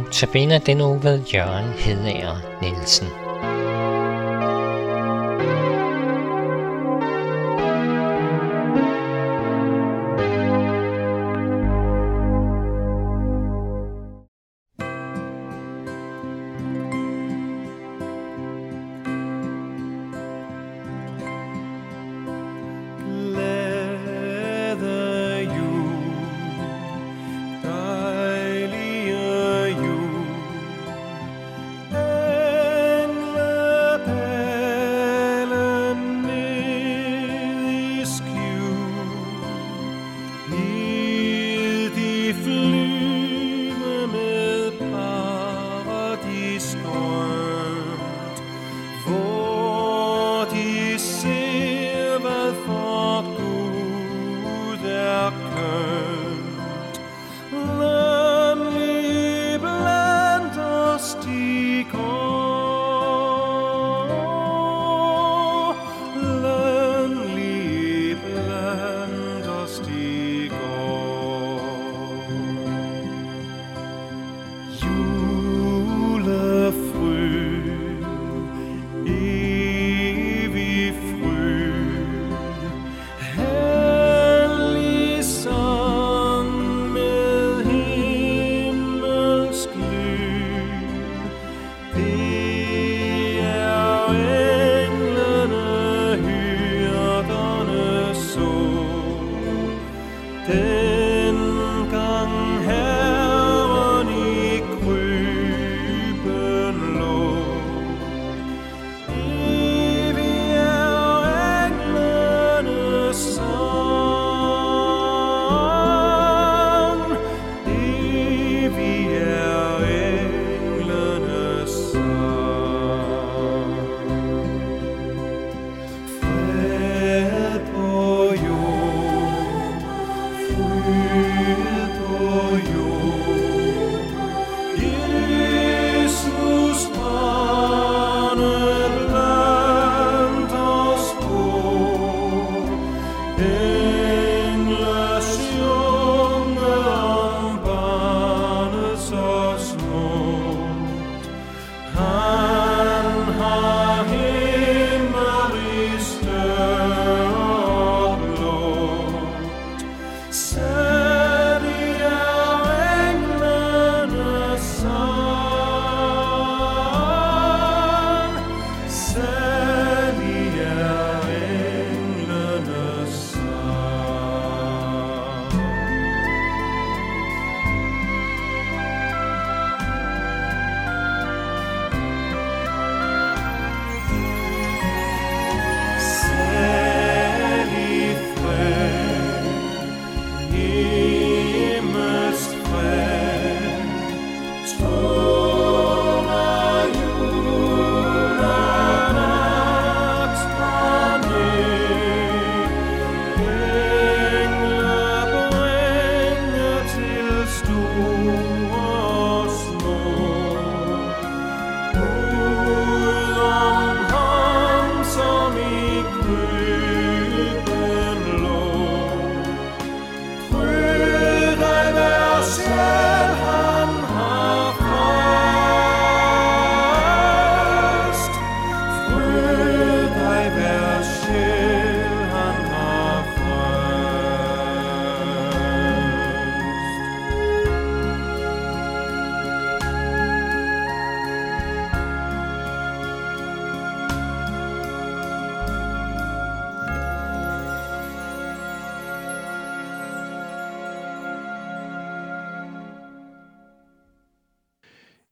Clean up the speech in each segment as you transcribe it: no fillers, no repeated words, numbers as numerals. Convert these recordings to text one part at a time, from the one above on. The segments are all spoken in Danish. blev tabena denne uge ved Jørgen Nielsen.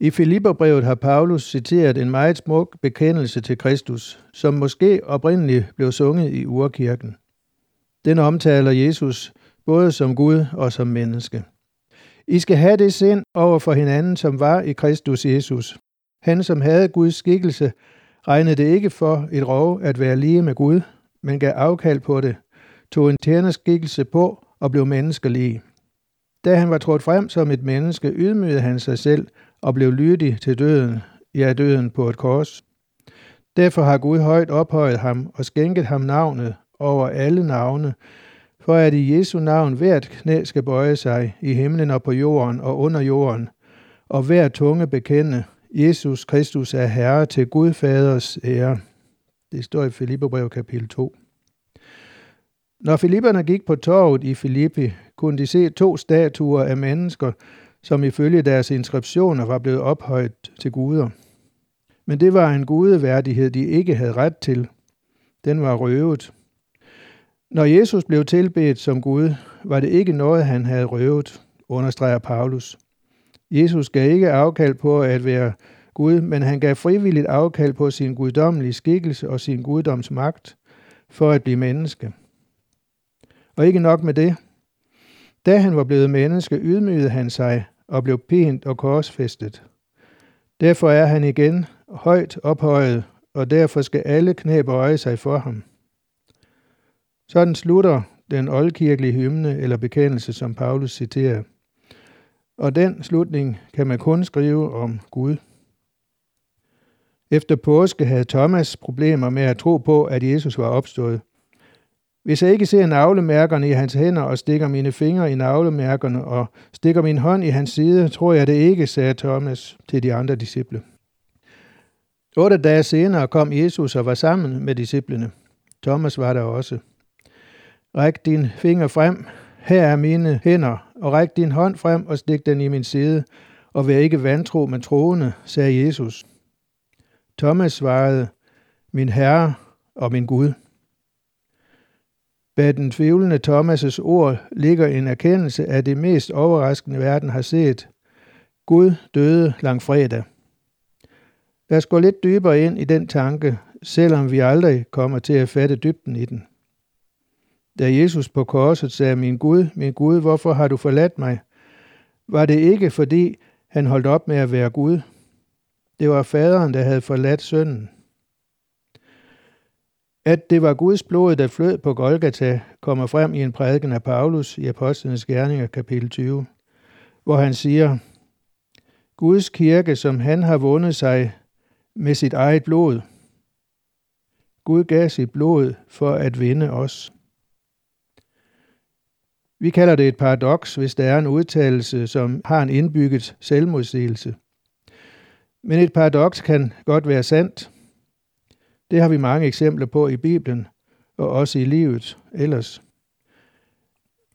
I Filipperbrevet har Paulus citeret en meget smuk bekendelse til Kristus, som måske oprindeligt blev sunget i urkirken. Den omtaler Jesus både som Gud og som menneske. I skal have det sind over for hinanden, som var i Kristus Jesus. Han, som havde Guds skikkelse, regnede det ikke for et rov at være lige med Gud, men gav afkald på det, tog en tjenerskikkelse på og blev menneskelig. Da han var trådt frem som et menneske, ydmygede han sig selv og blev lydig til døden, ja, døden på et kors. Derfor har Gud højt ophøjet ham og skænket ham navnet over alle navne, for at i Jesu navn hvert knæ skal bøje sig i himlen og på jorden og under jorden, og hver tunge bekende, Jesus Kristus er Herre til Gud Faders ære. Det står i Filipperbrevet kapitel 2. Når filipperne gik på torvet i Filippi, kunne de se 2 statuer af mennesker, som ifølge deres inskriptioner var blevet ophøjet til guder. Men det var en gudeværdighed, de ikke havde ret til. Den var røvet. Når Jesus blev tilbedt som Gud, var det ikke noget, han havde røvet, understreger Paulus. Jesus gav ikke afkald på at være Gud, men han gav frivilligt afkald på sin guddommelige skikkelse og sin guddomsmagt for at blive menneske. Og ikke nok med det. Da han var blevet menneske, ydmygede han sig og blev pint og korsfæstet. Derfor er han igen højt ophøjet, og derfor skal alle knæ bøje sig for ham. Sådan slutter den oldkirkelige hymne eller bekendelse, som Paulus citerer. Og den slutning kan man kun skrive om Gud. Efter påske havde Thomas problemer med at tro på, at Jesus var opstået. Hvis jeg ikke ser navlemærkerne i hans hænder og stikker mine fingre i navlemærkerne og stikker min hånd i hans side, tror jeg det ikke, sagde Thomas til de andre disciple. 8 dage senere kom Jesus og var sammen med disciplene. Thomas var der også. Ræk din finger frem, her er mine hænder, og ræk din hånd frem og stik den i min side, og vær ikke vantro, men troende, sagde Jesus. Thomas svarede, min Herre og min Gud. Bag den tvivlende Thomas' ord ligger en erkendelse af det mest overraskende verden har set. Gud døde langfredag. Lad os gå lidt dybere ind i den tanke, selvom vi aldrig kommer til at fatte dybden i den. Da Jesus på korset sagde, min Gud, hvorfor har du forladt mig? Var det ikke, fordi han holdt op med at være Gud? Det var faderen, der havde forladt sønnen. At det var Guds blod, der flød på Golgata, kommer frem i en prædiken af Paulus i Apostlenes Gerninger kapitel 20, hvor han siger, Guds kirke, som han har vundet sig med sit eget blod. Gud gav sit blod for at vinde os. Vi kalder det et paradoks, hvis der er en udtalelse, som har en indbygget selvmodsigelse. Men et paradoks kan godt være sandt. Det har vi mange eksempler på i Bibelen, og også i livet ellers.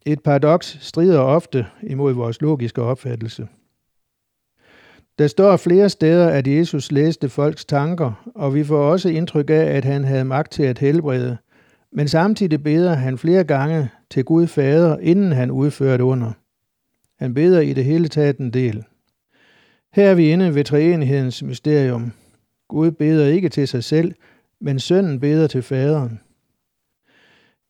Et paradoks strider ofte imod vores logiske opfattelse. Der står flere steder, at Jesus læste folks tanker, og vi får også indtryk af, at han havde magt til at helbrede, men samtidig beder han flere gange til Gud Fader, inden han udfører et under. Han beder i det hele taget en del. Her er vi inde ved treenighedens mysterium. Gud beder ikke til sig selv, men sønnen beder til faderen.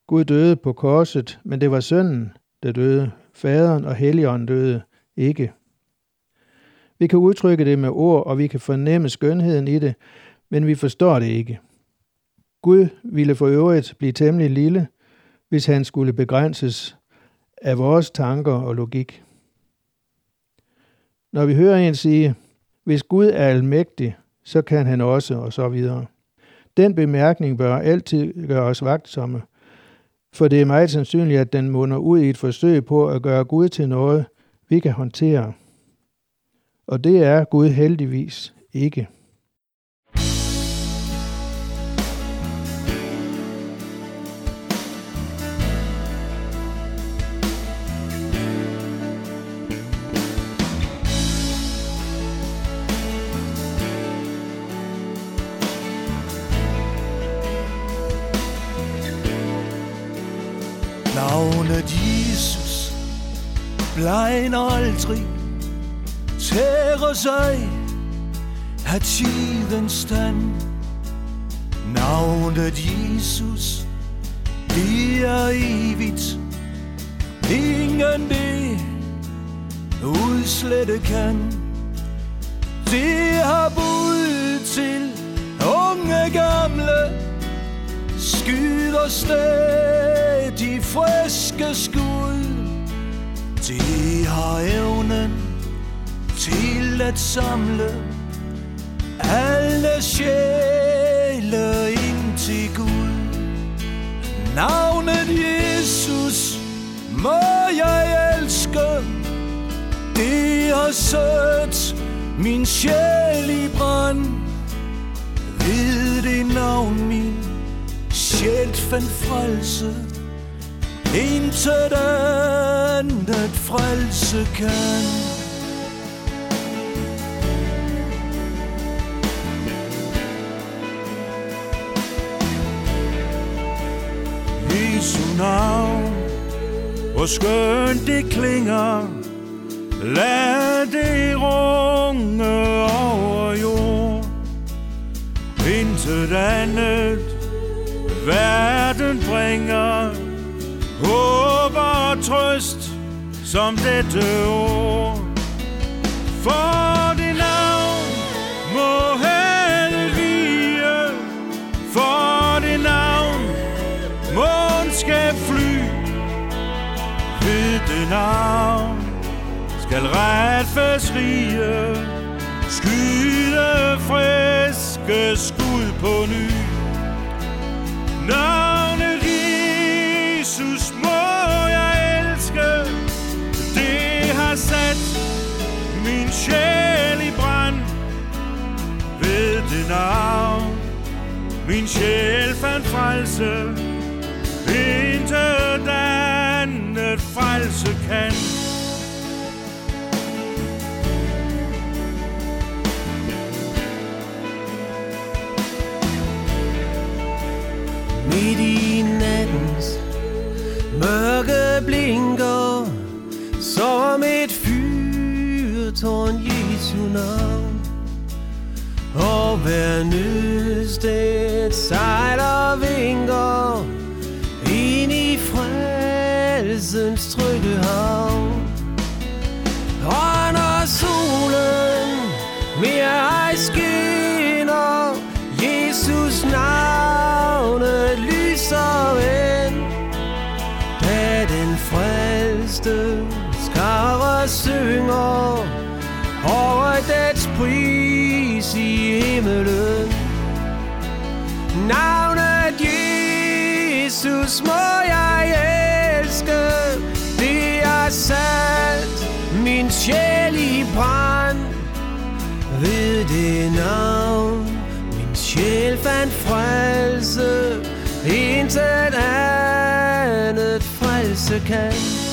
Gud døde på korset, men det var sønnen, der døde. Faderen og Helligånden døde ikke. Vi kan udtrykke det med ord, og vi kan fornemme skønheden i det, men vi forstår det ikke. Gud ville for øvrigt blive temmelig lille, hvis han skulle begrænses af vores tanker og logik. Når vi hører en sige, hvis Gud er almægtig, så kan han også, og så videre. Den bemærkning bør altid gøre os vagtsomme, for det er meget sandsynligt, at den munder ud i et forsøg på at gøre Gud til noget, vi kan håndtere. Og det er Gud heldigvis ikke. Navnet Jesus blegner aldrig, tærer sig af tidens stand. Navnet Jesus, det er evigt, ingen det udslette kan. Det har bud til unge gamle, skyder stadig friske skud. Det har evnen til at samle alle sjæle ind til Gud. Navnet Jesus må jeg elske, Det har sat min sjæl i brand. Ved det navn min sjæl fandt frelse. Intet andet frelse kan. Jesu navn, hvor skønt det klinger, lad det runge over jord. Intet andet verden bringer håb og trøst som dette ord. For det navn må heldet vige, for det navn må skal fly. Ved det navn skal retfærds rige skyde friske skud på ny. Navnet Jesus må jeg elske. Det har sat min sjæl i brand. Ved det navn min sjæl fandt frelse. Intet andet frelse kan. Midt i nattens mørke blinker som et fyrtårn Jesu navn. Og hver nødsted sejler vinker frelsens trygge hav. Og når solen mere ej skinner, Jesus navnet lyser ind. Da den frelste skare synger over dets pris i himmelen. Navnet Jesus må jeg elske. Det har sat min sjæl i brand. Ved det navn min sjæl fandt frelse. Intet andet frelse kan.